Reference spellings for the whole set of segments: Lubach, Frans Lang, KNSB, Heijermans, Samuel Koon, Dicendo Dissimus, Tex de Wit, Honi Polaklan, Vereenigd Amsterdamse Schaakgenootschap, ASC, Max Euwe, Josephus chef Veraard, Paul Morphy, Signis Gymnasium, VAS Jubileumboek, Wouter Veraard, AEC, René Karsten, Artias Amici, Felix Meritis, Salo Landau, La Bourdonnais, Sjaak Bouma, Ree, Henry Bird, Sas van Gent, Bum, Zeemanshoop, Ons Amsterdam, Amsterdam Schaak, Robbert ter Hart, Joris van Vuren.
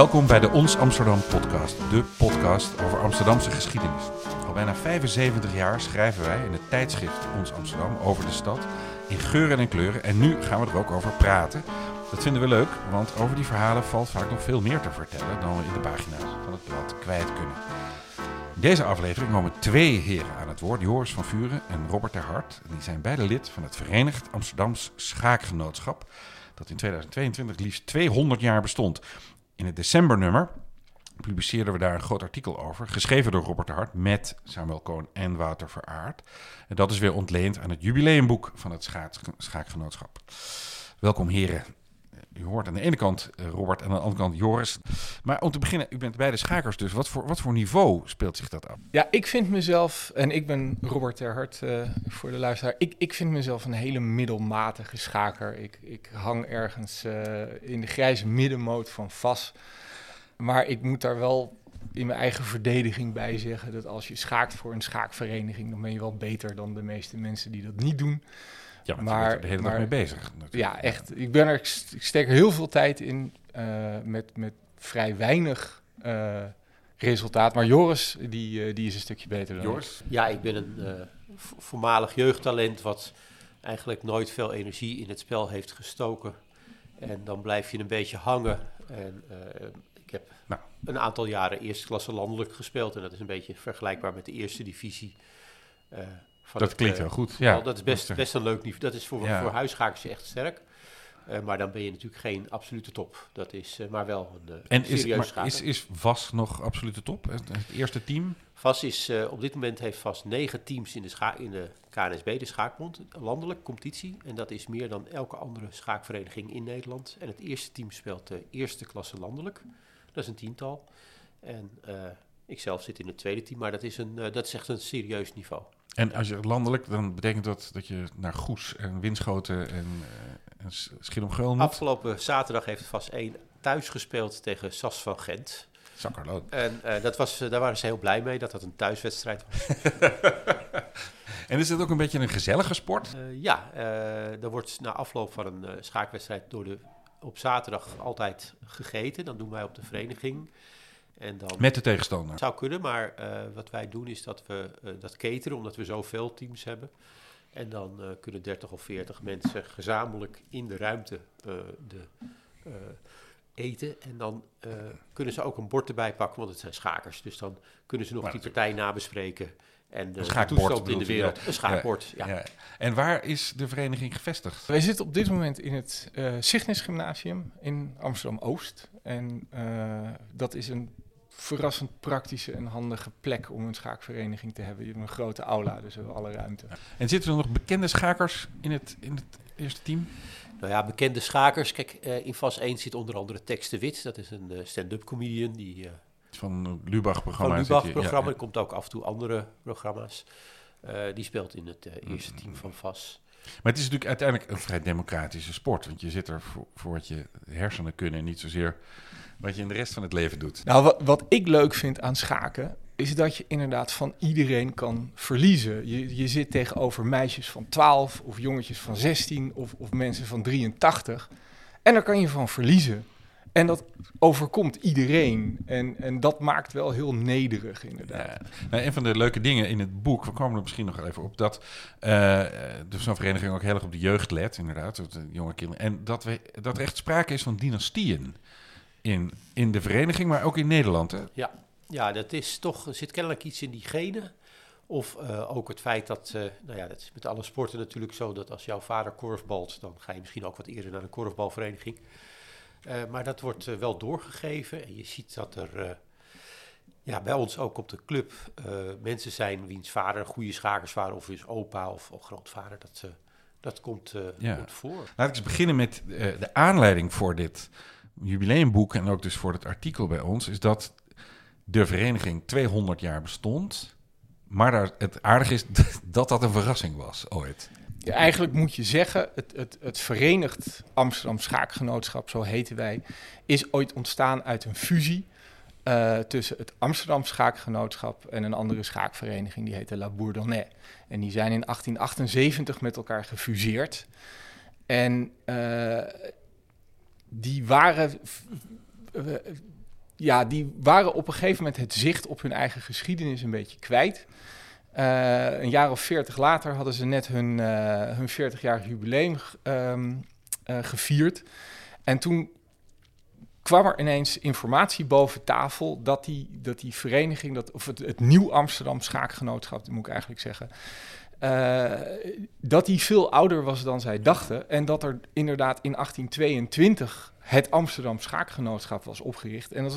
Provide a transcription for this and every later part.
Welkom bij de Ons Amsterdam podcast, de podcast over Amsterdamse geschiedenis. Al bijna 75 jaar schrijven wij in het tijdschrift Ons Amsterdam over de stad in geuren en kleuren. En nu gaan we er ook over praten. Dat vinden we leuk, want over die verhalen valt vaak nog veel meer te vertellen dan we in de pagina's van het blad kwijt kunnen. In deze aflevering komen twee heren aan het woord, Joris van Vuren en Robbert ter Hart. Die zijn beide lid van het Vereenigd Amsterdamse Schaakgenootschap, dat in 2022 liefst 200 jaar bestond. In het decembernummer publiceerden we daar een groot artikel over, geschreven door Robbert ter Hart met Samuel Koon en Wouter Veraard. En dat is weer ontleend aan het jubileumboek van het Schaakgenootschap. Welkom heren. U hoort aan de ene kant Robbert en aan de andere kant Joris. Maar om te beginnen, u bent beide schakers dus. Wat voor niveau speelt zich dat af? Ja, ik vind mezelf, en ik ben Robbert ter Hart voor de luisteraar. Ik vind mezelf een hele middelmatige schaker. Ik hang ergens in de grijze middenmoot van vast. Maar ik moet daar wel in mijn eigen verdediging bij zeggen dat als je schaakt voor een schaakvereniging, dan ben je wel beter dan de meeste mensen die dat niet doen. Ja, maar je bent er de hele dag mee bezig. Natuurlijk. Ja, echt. Ik steek er heel veel tijd in met vrij weinig resultaat. Maar Joris, die is een stukje beter dan Joris. Ja, ik ben een voormalig jeugdtalent wat eigenlijk nooit veel energie in het spel heeft gestoken. En dan blijf je een beetje hangen. En ik heb een aantal jaren eerste klasse landelijk gespeeld. En dat is een beetje vergelijkbaar met de eerste divisie. Dat klinkt wel goed. Ja, dat is best een leuk niveau. Dat is voor huisschakers echt sterk. Maar dan ben je natuurlijk geen absolute top. Dat is maar wel een serieuze schaker. Is VAS nog absolute top? Het eerste team? VAS is op dit moment heeft VAS 9 teams in de KNSB, de Schaakbond, landelijk competitie. En dat is meer dan elke andere schaakvereniging in Nederland. En het eerste team speelt de eerste klasse landelijk. Dat is een tiental. En ikzelf zit in het tweede team, maar dat is echt een serieus niveau. En als je landelijk, dan betekent dat dat je naar Goes en Winschoten en Schillemgeul moet? Afgelopen zaterdag heeft VAS 1 thuis gespeeld tegen Sas van Gent. Zakkerloot. En daar waren ze heel blij mee dat een thuiswedstrijd was. En is dat ook een beetje een gezellige sport? Er wordt na afloop van een schaakwedstrijd op zaterdag altijd gegeten. Dan doen wij op de vereniging. En dan met de tegenstander. Het zou kunnen, maar wat wij doen is dat we dat cateren, omdat we zoveel teams hebben. En dan kunnen 30 of 40 mensen gezamenlijk in de ruimte eten. En dan kunnen ze ook een bord erbij pakken, want het zijn schakers. Dus dan kunnen ze nog die partij nabespreken. En de toestand in de wereld. Een schaakbord, ja. En waar is de vereniging gevestigd? Wij zitten op dit moment in het Signis Gymnasium in Amsterdam-Oost. En dat is een verrassend praktische en handige plek om een schaakvereniging te hebben. Je hebt een grote aula, dus we hebben alle ruimte. En zitten er nog bekende schakers in het eerste team? Nou ja, bekende schakers. Kijk, in VAS 1 zit onder andere Tex de Wit. Dat is een stand-up comedian die van Lubach-programma. Er komt ook af en toe andere programma's. Die speelt in het eerste team van VAS. Maar het is natuurlijk uiteindelijk een vrij democratische sport. Want je zit er voor wat je hersenen kunnen en niet zozeer wat je in de rest van het leven doet. Nou, wat ik leuk vind aan schaken is dat je inderdaad van iedereen kan verliezen. Je zit tegenover meisjes van 12 of jongetjes van 16 of mensen van 83. En daar kan je van verliezen. En dat overkomt iedereen. En dat maakt wel heel nederig, inderdaad. Ja. Nou, een van de leuke dingen in het boek, we komen er misschien nog even op, dat zo'n vereniging ook heel erg op de jeugd let, inderdaad, op de jonge kinderen. En dat er echt sprake is van dynastieën in de vereniging, maar ook in Nederland, hè? Ja, dat is toch, er zit kennelijk iets in die genen. Of ook het feit dat, dat is met alle sporten natuurlijk zo, dat als jouw vader korfbalt, dan ga je misschien ook wat eerder naar een korfbalvereniging. Maar dat wordt wel doorgegeven. En je ziet dat er bij ons ook op de club mensen zijn wiens vader goede schakers waren, of wiens opa of grootvader. Dat komt goed voor. Laat ik eens beginnen met de aanleiding voor dit jubileumboek en ook dus voor het artikel bij ons, is dat de vereniging 200 jaar bestond. Maar het aardige is dat een verrassing was ooit. Ja, eigenlijk moet je zeggen, het Vereenigd Amsterdam Schaakgenootschap, zo heten wij, is ooit ontstaan uit een fusie tussen het Amsterdam Schaakgenootschap en een andere schaakvereniging, die heette La Bourdonnais. En die zijn in 1878 met elkaar gefuseerd. En die waren ja, die waren op een gegeven moment het zicht op hun eigen geschiedenis een beetje kwijt. Een jaar of 40 later hadden ze net hun 40-jarig jubileum gevierd. En toen kwam er ineens informatie boven tafel dat die vereniging, het Nieuw Amsterdam Schaakgenootschap, moet ik eigenlijk zeggen, dat die veel ouder was dan zij dachten. En dat er inderdaad in 1822 het Amsterdam Schaakgenootschap was opgericht. En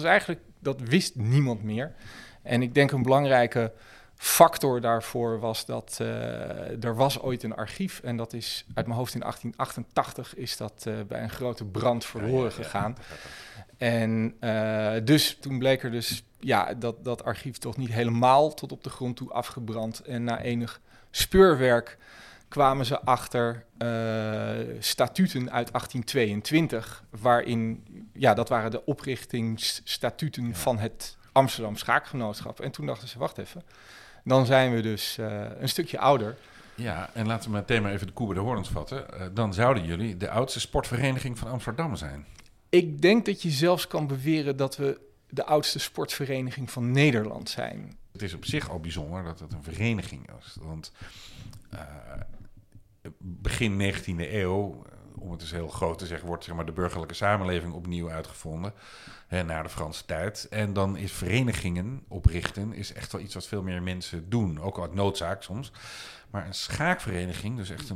dat wist niemand meer. En ik denk een belangrijke factor daarvoor was dat er was ooit een archief, en dat is uit mijn hoofd in 1888 is dat bij een grote brand verloren gegaan. En dus toen bleek er dat archief toch niet helemaal tot op de grond toe afgebrand. En na enig speurwerk kwamen ze achter statuten uit 1822, waarin, dat waren de oprichtingsstatuten van het Amsterdam Schaakgenootschap. En toen dachten ze, wacht even, dan zijn we dus een stukje ouder. Ja, en laten we meteen maar even de koe bij de horens vatten. Dan zouden jullie de oudste sportvereniging van Amsterdam zijn. Ik denk dat je zelfs kan beweren dat we de oudste sportvereniging van Nederland zijn. Het is op zich al bijzonder dat het een vereniging is. Want begin 19e eeuw, om het eens heel groot te zeggen, wordt de burgerlijke samenleving opnieuw uitgevonden. Naar de Franse tijd. En dan is verenigingen oprichten is echt wel iets wat veel meer mensen doen. Ook uit noodzaak soms. Maar een schaakvereniging, dus echt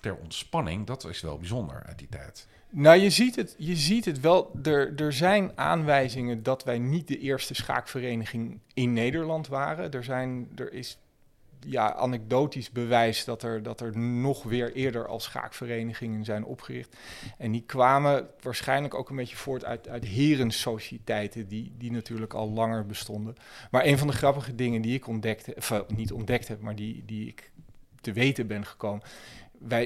ter ontspanning, dat is wel bijzonder uit die tijd. Nou, je ziet het wel. Er zijn aanwijzingen dat wij niet de eerste schaakvereniging in Nederland waren. Er is anekdotisch bewijs dat er nog weer eerder als schaakverenigingen zijn opgericht. En die kwamen waarschijnlijk ook een beetje voort uit herensociëteiten die natuurlijk al langer bestonden. Maar een van de grappige dingen die ik ontdekte, of niet ontdekt heb, maar die ik te weten ben gekomen.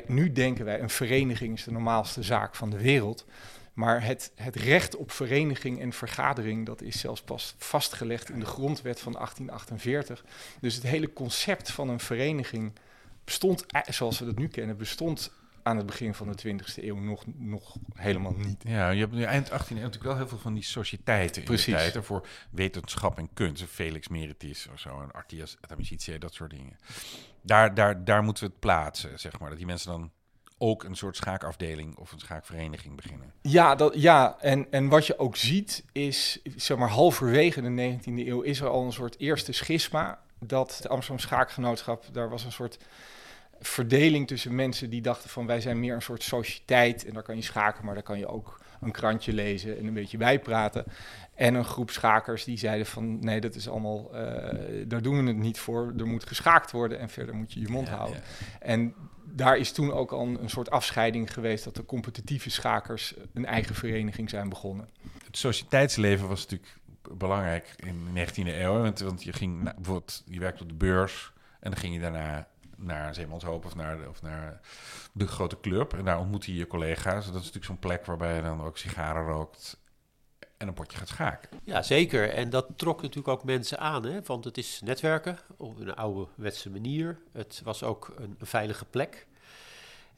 Nu denken wij, een vereniging is de normaalste zaak van de wereld. Maar het recht op vereniging en vergadering, dat is zelfs pas vastgelegd in de grondwet van 1848. Dus het hele concept van een vereniging bestond, zoals we dat nu kennen, aan het begin van de 20e eeuw nog helemaal niet. Ja, je hebt nu eind 18e eeuw natuurlijk wel heel veel van die sociëteiten. Precies. In de tijd voor wetenschap en kunst. Felix Meritis of zo, en Artias Amici, dat soort dingen. Daar moeten we het plaatsen, zeg maar. Dat die mensen dan ook een soort schaakafdeling of een schaakvereniging beginnen. En wat je ook ziet is, zeg maar, halverwege de 19e eeuw is er al een soort eerste schisma. Dat het Amsterdam Schaakgenootschap, daar was een soort verdeling tussen mensen die dachten van wij zijn meer een soort sociëteit en daar kan je schaken, maar daar kan je ook een krantje lezen en een beetje bijpraten. En een groep schakers die zeiden van nee, dat is allemaal, daar doen we het niet voor. Er moet geschaakt worden en verder moet je je mond houden. Ja. En daar is toen ook al een soort afscheiding geweest dat de competitieve schakers een eigen vereniging zijn begonnen. Het sociëteitsleven was natuurlijk belangrijk in de 19e eeuw, want je ging bijvoorbeeld, je werkte op de beurs en dan ging je daarna naar Zeemanshoop of naar de grote club. En daar ontmoet je je collega's. Dat is natuurlijk zo'n plek waarbij je dan ook sigaren rookt en een potje gaat schaken. Ja, zeker. En dat trok natuurlijk ook mensen aan, hè? Want het is netwerken op een ouderwetse manier. Het was ook een veilige plek.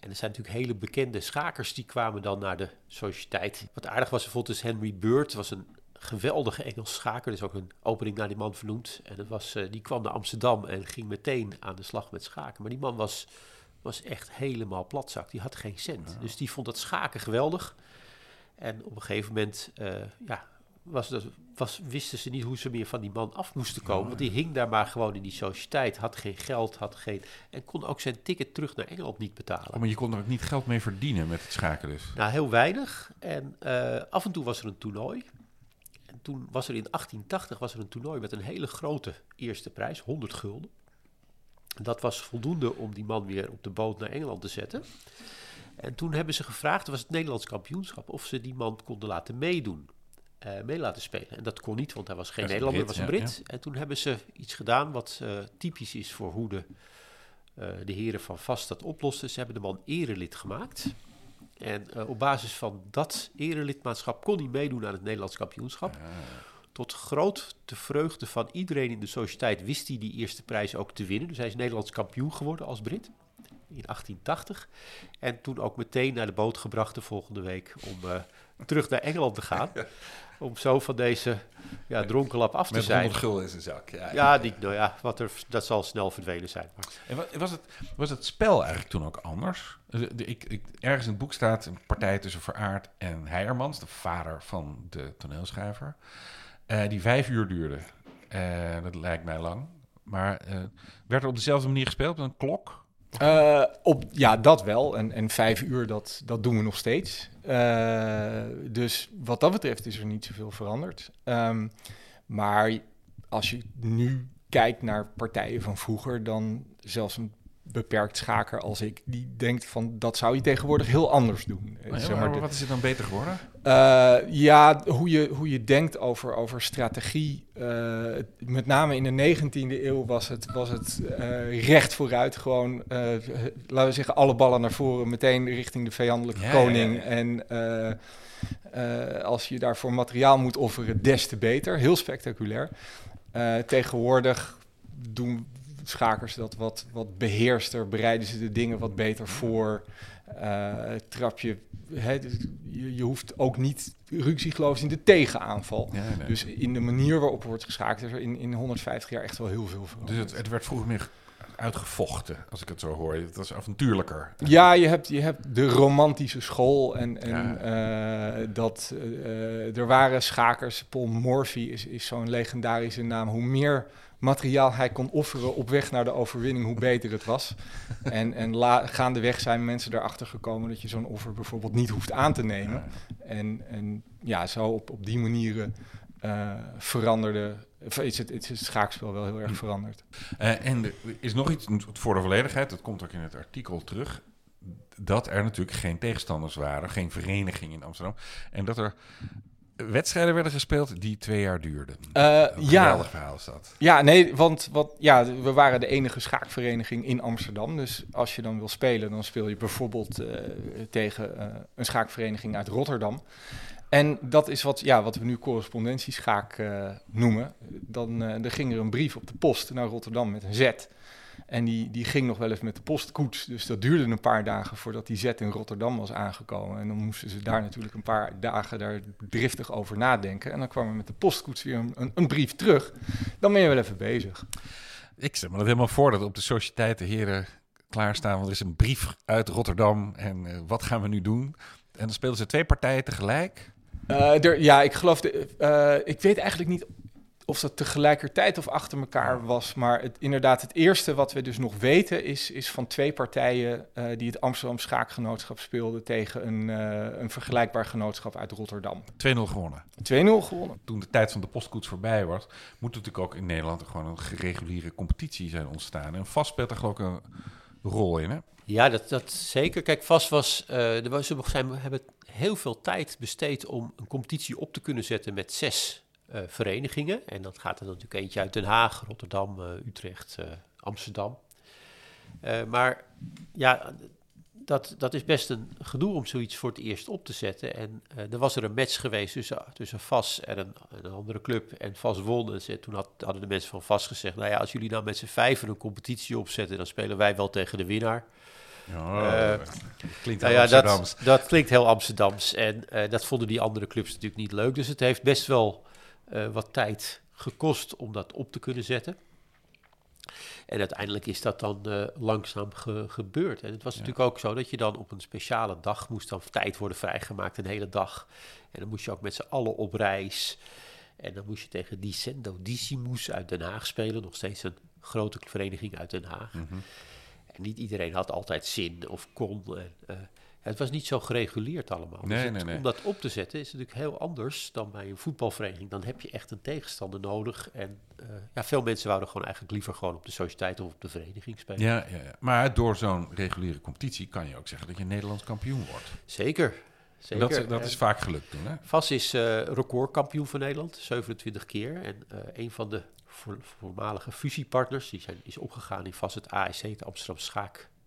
En er zijn natuurlijk hele bekende schakers die kwamen dan naar de sociëteit. Wat aardig was bijvoorbeeld is Henry Bird, was een geweldige Engelse schaker. Er is ook een opening naar die man vernoemd. En die kwam naar Amsterdam en ging meteen aan de slag met schaken. Maar die man was echt helemaal platzak. Die had geen cent. Ja. Dus die vond dat schaken geweldig. En op een gegeven moment wisten ze niet hoe ze meer van die man af moesten komen. Ja. Want die hing daar maar gewoon in die sociëteit. Had geen geld, en kon ook zijn ticket terug naar Engeland niet betalen. Maar je kon er ook niet geld mee verdienen met het schaken dus? Nou, heel weinig. En af en toe was er een toernooi. En toen was er in 1880 een toernooi met een hele grote eerste prijs, 100 gulden. Dat was voldoende om die man weer op de boot naar Engeland te zetten. En toen hebben ze gevraagd, dat was het Nederlands kampioenschap, of ze die man konden laten meedoen, mee laten spelen. En dat kon niet, want hij was geen Nederlander, hij was een Brit. Ja. En toen hebben ze iets gedaan wat typisch is voor hoe de heren van Vast dat oplosten. Ze hebben de man erelid gemaakt. En op basis van dat erelidmaatschap kon hij meedoen aan het Nederlands kampioenschap. Ja. Tot grote vreugde van iedereen in de sociëteit wist hij die eerste prijs ook te winnen. Dus hij is Nederlands kampioen geworden als Brit in 1880. En toen ook meteen naar de boot gebracht de volgende week om terug naar Engeland te gaan. om zo van deze dronkenlap af te zijn. Met 100 gulden in zijn zak. Dat zal snel verdwenen zijn. Maar. En was het spel eigenlijk toen ook anders? Ergens in het boek staat een partij tussen Veraard en Heijermans, de vader van de toneelschrijver, die 5 uur duurde. Dat lijkt mij lang. Maar werd er op dezelfde manier gespeeld met een klok? Dat wel. En 5 uur, dat doen we nog steeds. Dus wat dat betreft is er niet zoveel veranderd. Maar als je nu kijkt naar partijen van vroeger, dan zelfs een beperkt schaker als ik, die denkt van dat zou je tegenwoordig heel anders doen. Maar wat is het dan beter geworden? Hoe je denkt over strategie. Met name in de 19e eeuw was het recht vooruit. Gewoon, laten we zeggen, alle ballen naar voren, meteen richting de vijandelijke koning. Ja. En als je daarvoor materiaal moet offeren, des te beter. Heel spectaculair. Tegenwoordig doen schakers dat wat beheerster, bereiden ze de dingen wat beter voor. Je hoeft ook niet ruksigloos in de tegenaanval. Ja. Dus in de manier waarop wordt geschaakt is er in 150 jaar echt wel heel veel veranderd. Dus het werd vroeger meer uitgevochten, als ik het zo hoor. Het was avontuurlijker. Ja, je hebt de romantische school. Er waren schakers. Paul Morphy is zo'n legendarische naam. Hoe meer materiaal hij kon offeren op weg naar de overwinning, hoe beter het was. En gaandeweg zijn mensen erachter gekomen dat je zo'n offer bijvoorbeeld niet hoeft aan te nemen. Zo op die manieren is het schaakspel wel heel erg veranderd. En er is nog iets voor de volledigheid, dat komt ook in het artikel terug, dat er natuurlijk geen tegenstanders waren, geen vereniging in Amsterdam, en dat er wedstrijden werden gespeeld die 2 jaar duurden. Geweldig verhaal is dat. Ja, nee, want we waren de enige schaakvereniging in Amsterdam. Dus als je dan wil spelen, dan speel je bijvoorbeeld tegen een schaakvereniging uit Rotterdam. En dat is wat we nu correspondentieschaak noemen. Dan ging er een brief op de post naar Rotterdam met een zet. En die ging nog wel eens met de postkoets. Dus dat duurde een paar dagen voordat die zet in Rotterdam was aangekomen. En dan moesten ze daar natuurlijk een paar dagen daar driftig over nadenken. En dan kwam er met de postkoets weer een brief terug. Dan ben je wel even bezig. Ik stel me dat helemaal voor dat op de Sociëteit de heren klaarstaan. Want er is een brief uit Rotterdam. En wat gaan we nu doen? En dan speelden ze 2 partijen tegelijk. Ik geloof... ik weet eigenlijk niet of dat tegelijkertijd of achter elkaar was. Maar het eerste wat we dus nog weten is van 2 partijen die het Amsterdam Schaakgenootschap speelden tegen een vergelijkbaar genootschap uit Rotterdam. 2-0 gewonnen. 2-0 gewonnen. Toen de tijd van de postkoets voorbij was, moet natuurlijk ook in Nederland gewoon een gereguliere competitie zijn ontstaan. En vast speelt er geloof ik een rol in, hè? Ja, dat zeker. Kijk, vast was... we hebben heel veel tijd besteed om een competitie op te kunnen zetten met 6 verenigingen. En dat gaat er natuurlijk eentje uit Den Haag, Rotterdam, Utrecht, Amsterdam. Maar ja, dat is best een gedoe om zoiets voor het eerst op te zetten. En er was er een match geweest tussen VAS en een andere club. En VAS won. En toen hadden de mensen van VAS gezegd, nou ja, als jullie nou met z'n 5 een competitie opzetten, dan spelen wij wel tegen de winnaar. Klinkt heel Amsterdams. Dat klinkt heel Amsterdams. En dat vonden die andere clubs natuurlijk niet leuk. Dus het heeft best wel wat tijd gekost om dat op te kunnen zetten. En uiteindelijk is dat dan langzaam gebeurd. En het was natuurlijk ook zo dat je dan op een speciale dag moest dan tijd worden vrijgemaakt, een hele dag. En dan moest je ook met z'n allen op reis. En dan moest je tegen Dicendo Dissimus uit Den Haag spelen. Nog steeds een grote vereniging uit Den Haag. Mm-hmm. En niet iedereen had altijd zin of kon. Het was niet zo gereguleerd allemaal. Nee. Om dat op te zetten is natuurlijk heel anders dan bij een voetbalvereniging. Dan heb je echt een tegenstander nodig. En veel mensen wouden gewoon eigenlijk liever gewoon op de Sociëteit of op de vereniging spelen. Ja. Maar door zo'n reguliere competitie kan je ook zeggen dat je Nederlands kampioen wordt. Zeker. Dat is vaak gelukt toen, hè? VAS is recordkampioen van Nederland, 27 keer. En een van de voormalige fusiepartners is opgegaan in VAS, het AEC, de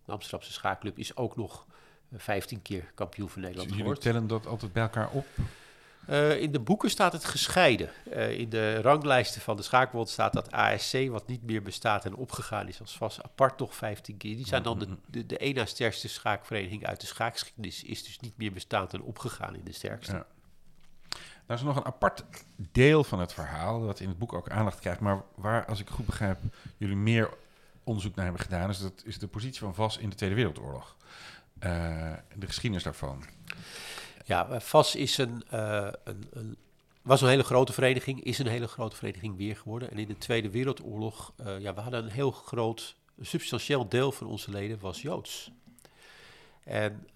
Amsterdamse Schaakclub, is ook nog 15 keer kampioen van Nederland geworden. Jullie tellen dat altijd bij elkaar op? In de boeken staat het gescheiden. In de ranglijsten van de Schaakbond staat dat ASC, wat niet meer bestaat en opgegaan is als VAS, apart nog 15 keer. Die zijn dan de één na sterkste schaakvereniging uit de schaakgeschiedenis, is dus niet meer bestaand en opgegaan in de sterkste. Ja. Nou is er nog een apart deel van het verhaal, dat in het boek ook aandacht krijgt, maar waar, als ik goed begrijp, jullie meer onderzoek naar hebben gedaan, is dat is de positie van VAS in de Tweede Wereldoorlog. De geschiedenis daarvan. Ja, VAS is was een hele grote vereniging, is een hele grote vereniging weer geworden. En in de Tweede Wereldoorlog, we hadden een heel groot, een substantieel deel van onze leden was Joods. En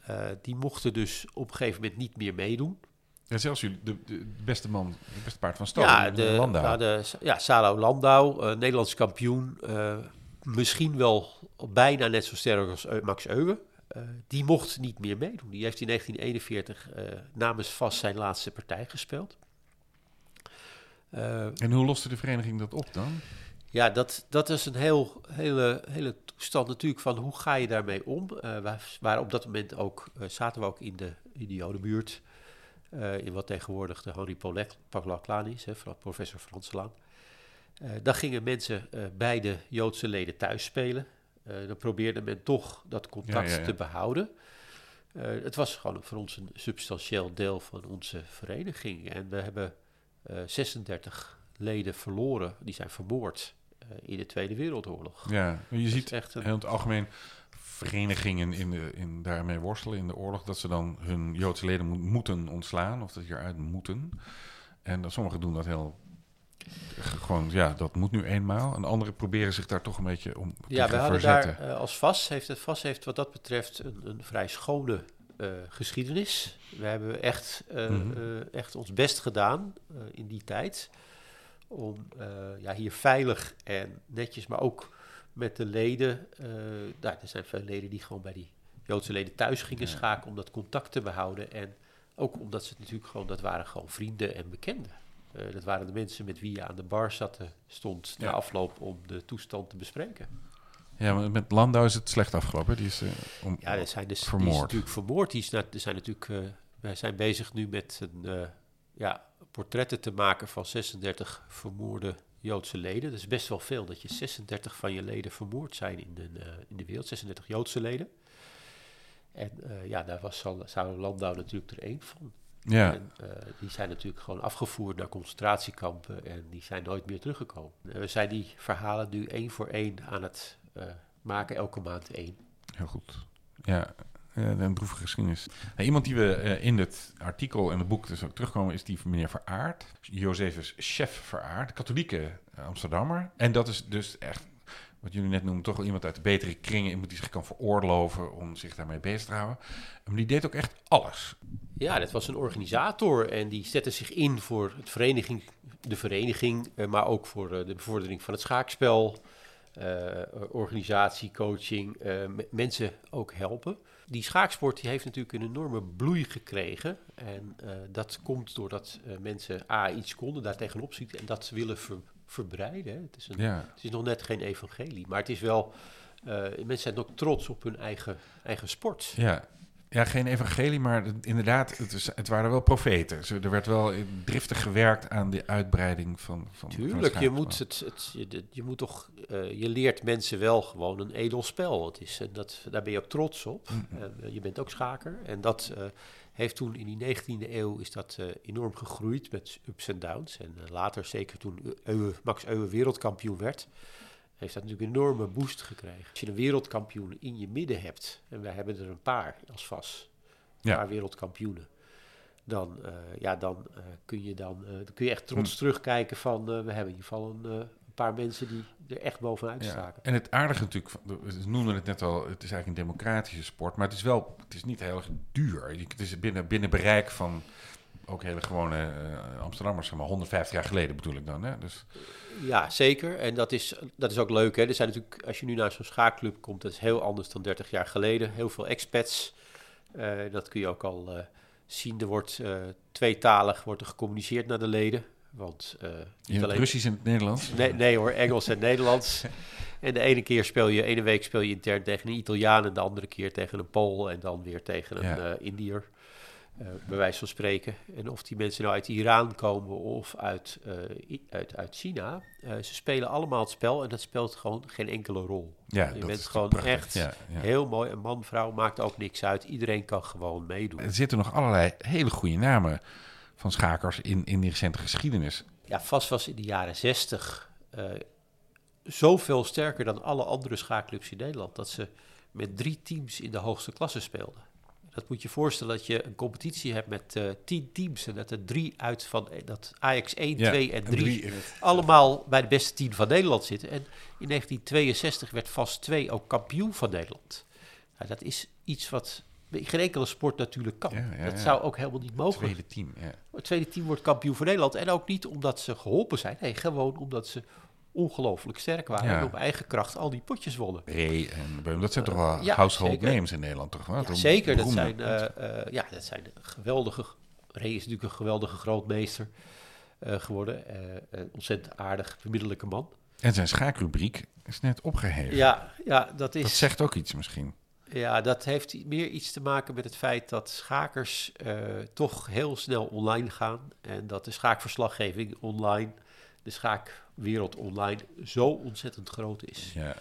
die mochten dus op een gegeven moment niet meer meedoen. Ja, zelfs jullie, de beste man, het beste paard van stal, ja, de Landau. Salo Landau, Nederlands kampioen, misschien wel bijna net zo sterk als Max Euwe. Die mocht niet meer meedoen. Die heeft in 1941 namens VAS zijn laatste partij gespeeld. En hoe loste de vereniging dat op dan? Ja, dat is een hele toestand natuurlijk van hoe ga je daarmee om. Waar op dat moment ook zaten we ook in de Jodenbuurt. In wat tegenwoordig de Honi Polaklan is, hè, van professor Frans Lang. Dan gingen mensen bij de Joodse leden thuis spelen. Dan probeerde men toch dat contact te behouden. Het was gewoon voor ons een substantieel deel van onze vereniging. En we hebben 36 leden verloren, die zijn vermoord in de Tweede Wereldoorlog. Ja, je ziet echt in het algemeen verenigingen in daarmee worstelen in de oorlog, dat ze dan hun Joodse leden moeten ontslaan, of dat ze eruit moeten. En dat sommigen doen dat heel... Gewoon, ja, dat moet nu eenmaal. En anderen proberen zich daar toch een beetje om te verzetten. Ja, we hadden daar als VAS, heeft wat dat betreft een vrij schone geschiedenis. We hebben echt ons best gedaan in die tijd. Om hier veilig en netjes, maar ook met de leden. Er zijn veel leden die gewoon bij die Joodse leden thuis gingen schaken om dat contact te behouden. En ook omdat ze natuurlijk gewoon, dat waren gewoon vrienden en bekenden. Dat waren de mensen met wie je aan de bar stond na afloop om de toestand te bespreken. Ja, maar met Landau is het slecht afgelopen. Die is vermoord. Die is natuurlijk vermoord. Wij zijn bezig nu met portretten te maken van 36 vermoorde Joodse leden. Dat is best wel veel, dat je 36 van je leden vermoord zijn in de wereld. 36 Joodse leden. En daar was Salo Landau natuurlijk er één van. Ja. En, die zijn natuurlijk gewoon afgevoerd naar concentratiekampen en die zijn nooit meer teruggekomen. We zijn die verhalen nu 1 voor 1 aan het maken, elke maand 1. Heel goed. Ja, een droevige geschiedenis. Nou, iemand die we in het artikel en het boek dus ook terugkomen is die meneer Veraard. Josephus chef Veraard, katholieke Amsterdammer. En dat is dus echt, wat jullie net noemen, toch wel iemand uit de betere kringen, iemand die zich kan veroorloven om zich daarmee bezig te houden. Maar die deed ook echt alles. Ja, dat was een organisator en die zette zich in voor de vereniging, maar ook voor de bevordering van het schaakspel, organisatie, coaching, mensen ook helpen. Die schaaksport die heeft natuurlijk een enorme bloei gekregen en dat komt doordat mensen iets konden, daar tegenop ziet en dat ze willen verbreiden. Hè. Het is nog net geen evangelie, maar het is wel... mensen zijn ook trots op hun eigen sport. Ja, geen evangelie, maar inderdaad, het waren wel profeten. Er werd wel driftig gewerkt aan de uitbreiding van tuurlijk, van je moet toch... je leert mensen wel gewoon een edel spel. Daar ben je ook trots op. Mm-hmm. Je bent ook schaker. En dat heeft toen in die 19e eeuw is dat enorm gegroeid met ups en downs. En later, zeker toen Max Euwe wereldkampioen werd, heeft dat natuurlijk een enorme boost gekregen. Als je een wereldkampioen in je midden hebt, en wij hebben er een paar als VAS, een paar wereldkampioenen, dan kun je echt trots terugkijken van, we hebben in ieder geval een paar mensen die er echt bovenuit staken. En het aardige natuurlijk, we noemden het net al, het is eigenlijk een democratische sport, maar het is niet heel erg duur. Het is binnen bereik van... Ook hele gewone Amsterdammers, maar 150 jaar geleden bedoel ik dan. Hè? Dus... Ja, zeker. En dat is ook leuk. Hè? Er zijn natuurlijk, als je nu naar zo'n schaakclub komt, dat is heel anders dan 30 jaar geleden. Heel veel expats. Dat kun je ook al zien. Er wordt tweetalig gecommuniceerd naar de leden. Want, in het Russisch en het Nederlands? Nee hoor, Engels en Nederlands. En de ene week speel je intern tegen een Italiaan en de andere keer tegen een Pool en dan weer tegen een Indiër. Bij wijze van spreken. En of die mensen nou uit Iran komen of uit China. Ze spelen allemaal het spel en dat speelt gewoon geen enkele rol. Ja, je bent gewoon prachtig. Echt heel mooi. Een man, vrouw, maakt ook niks uit. Iedereen kan gewoon meedoen. Er zitten nog allerlei hele goede namen van schakers in die recente geschiedenis. Ja, vast was in de jaren 60 zoveel sterker dan alle andere schaakclubs in Nederland, dat ze met 3 teams in de hoogste klasse speelden. Dat moet je voorstellen dat je een competitie hebt met 10 teams en dat er 3 uit van dat Ajax 1, ja, 2 en 3 allemaal bij de beste 10 van Nederland zitten. En in 1962 werd vast 2 ook kampioen van Nederland. Nou, dat is iets wat geen enkele sport natuurlijk kan. Ja, dat zou ook helemaal niet mogelijk. Het tweede team, Het tweede team wordt kampioen voor Nederland. En ook niet omdat ze geholpen zijn. Nee, gewoon omdat ze ongelooflijk sterk waren en op eigen kracht al die potjes wonnen. Ree en Bum, dat zijn toch wel household names in Nederland, toch? Ja, zeker, dat zijn geweldige. Ree is natuurlijk een geweldige grootmeester geworden. Een ontzettend aardig, bemiddelijke man. En zijn schaakrubriek is net opgeheven. Ja, dat is. Dat zegt ook iets misschien. Ja, dat heeft meer iets te maken met het feit dat schakers toch heel snel online gaan. En dat de schaakverslaggeving online, de schaakwereld online, zo ontzettend groot is. Ja.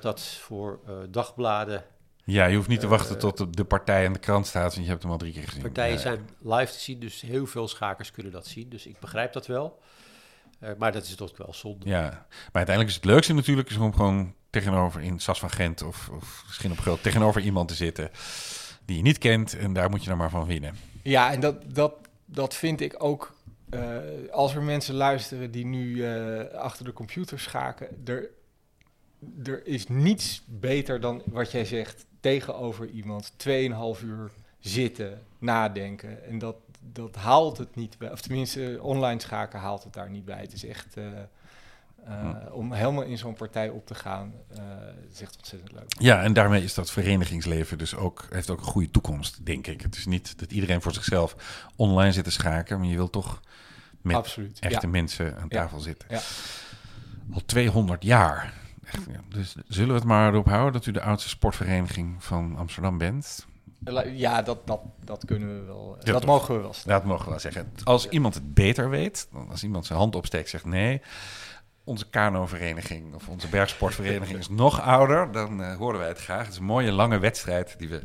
Dat voor dagbladen... Ja, je hoeft niet te wachten tot de partij aan de krant staat, want je hebt hem al 3 keer gezien. Partijen zijn live te zien, dus heel veel schakers kunnen dat zien. Dus ik begrijp dat wel. Maar dat is toch wel zonde. Ja, maar uiteindelijk is het leukste natuurlijk is om gewoon tegenover in Sas van Gent of misschien op groot tegenover iemand te zitten die je niet kent en daar moet je dan maar van winnen. Ja, en dat vind ik ook. Als er mensen luisteren die nu achter de computer schaken, er is niets beter dan wat jij zegt tegenover iemand 2,5 uur zitten, nadenken en dat haalt het niet bij, of tenminste online schaken haalt het daar niet bij. Het is echt om helemaal in zo'n partij op te gaan, is echt ontzettend leuk. Ja, en daarmee is dat verenigingsleven dus ook, heeft ook een goede toekomst, denk ik. Het is niet dat iedereen voor zichzelf online zit te schaken, maar je wil toch met echte mensen aan tafel zitten. Ja. Al 200 jaar. Echt, dus zullen we het maar erop houden dat u de oudste sportvereniging van Amsterdam bent? Ja, dat kunnen we wel. Dat mogen we wel stellen. Dat mogen we wel zeggen. Als iemand het beter weet, als iemand zijn hand opsteekt zegt nee, onze kanovereniging of onze bergsportvereniging is nog ouder, dan horen wij het graag. Het is een mooie lange wedstrijd die we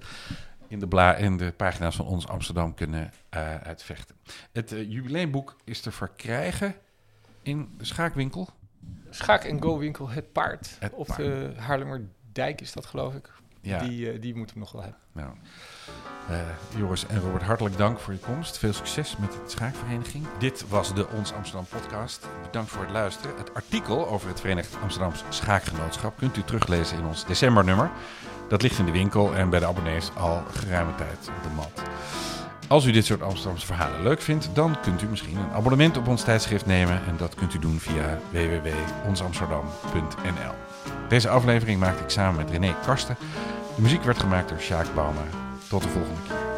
in de pagina's van Ons Amsterdam kunnen uitvechten. Het jubileumboek is te verkrijgen in de schaakwinkel. Schaak en Go winkel Het Paard. Op de Haarlemmerdijk is dat, geloof ik. Ja. Die moeten we nog wel hebben. Nou, Joris en Robbert, hartelijk dank voor je komst. Veel succes met de schaakvereniging. Dit was de Ons Amsterdam podcast. Bedankt voor het luisteren. Het artikel over het Vereenigd Amsterdamse Schaakgenootschap kunt u teruglezen in ons decembernummer. Dat ligt in de winkel en bij de abonnees al geruime tijd op de mat. Als u dit soort Amsterdamse verhalen leuk vindt, dan kunt u misschien een abonnement op ons tijdschrift nemen. En dat kunt u doen via www.onsamsterdam.nl. Deze aflevering maakte ik samen met René Karsten. De muziek werd gemaakt door Sjaak Bouma. Tot de volgende keer.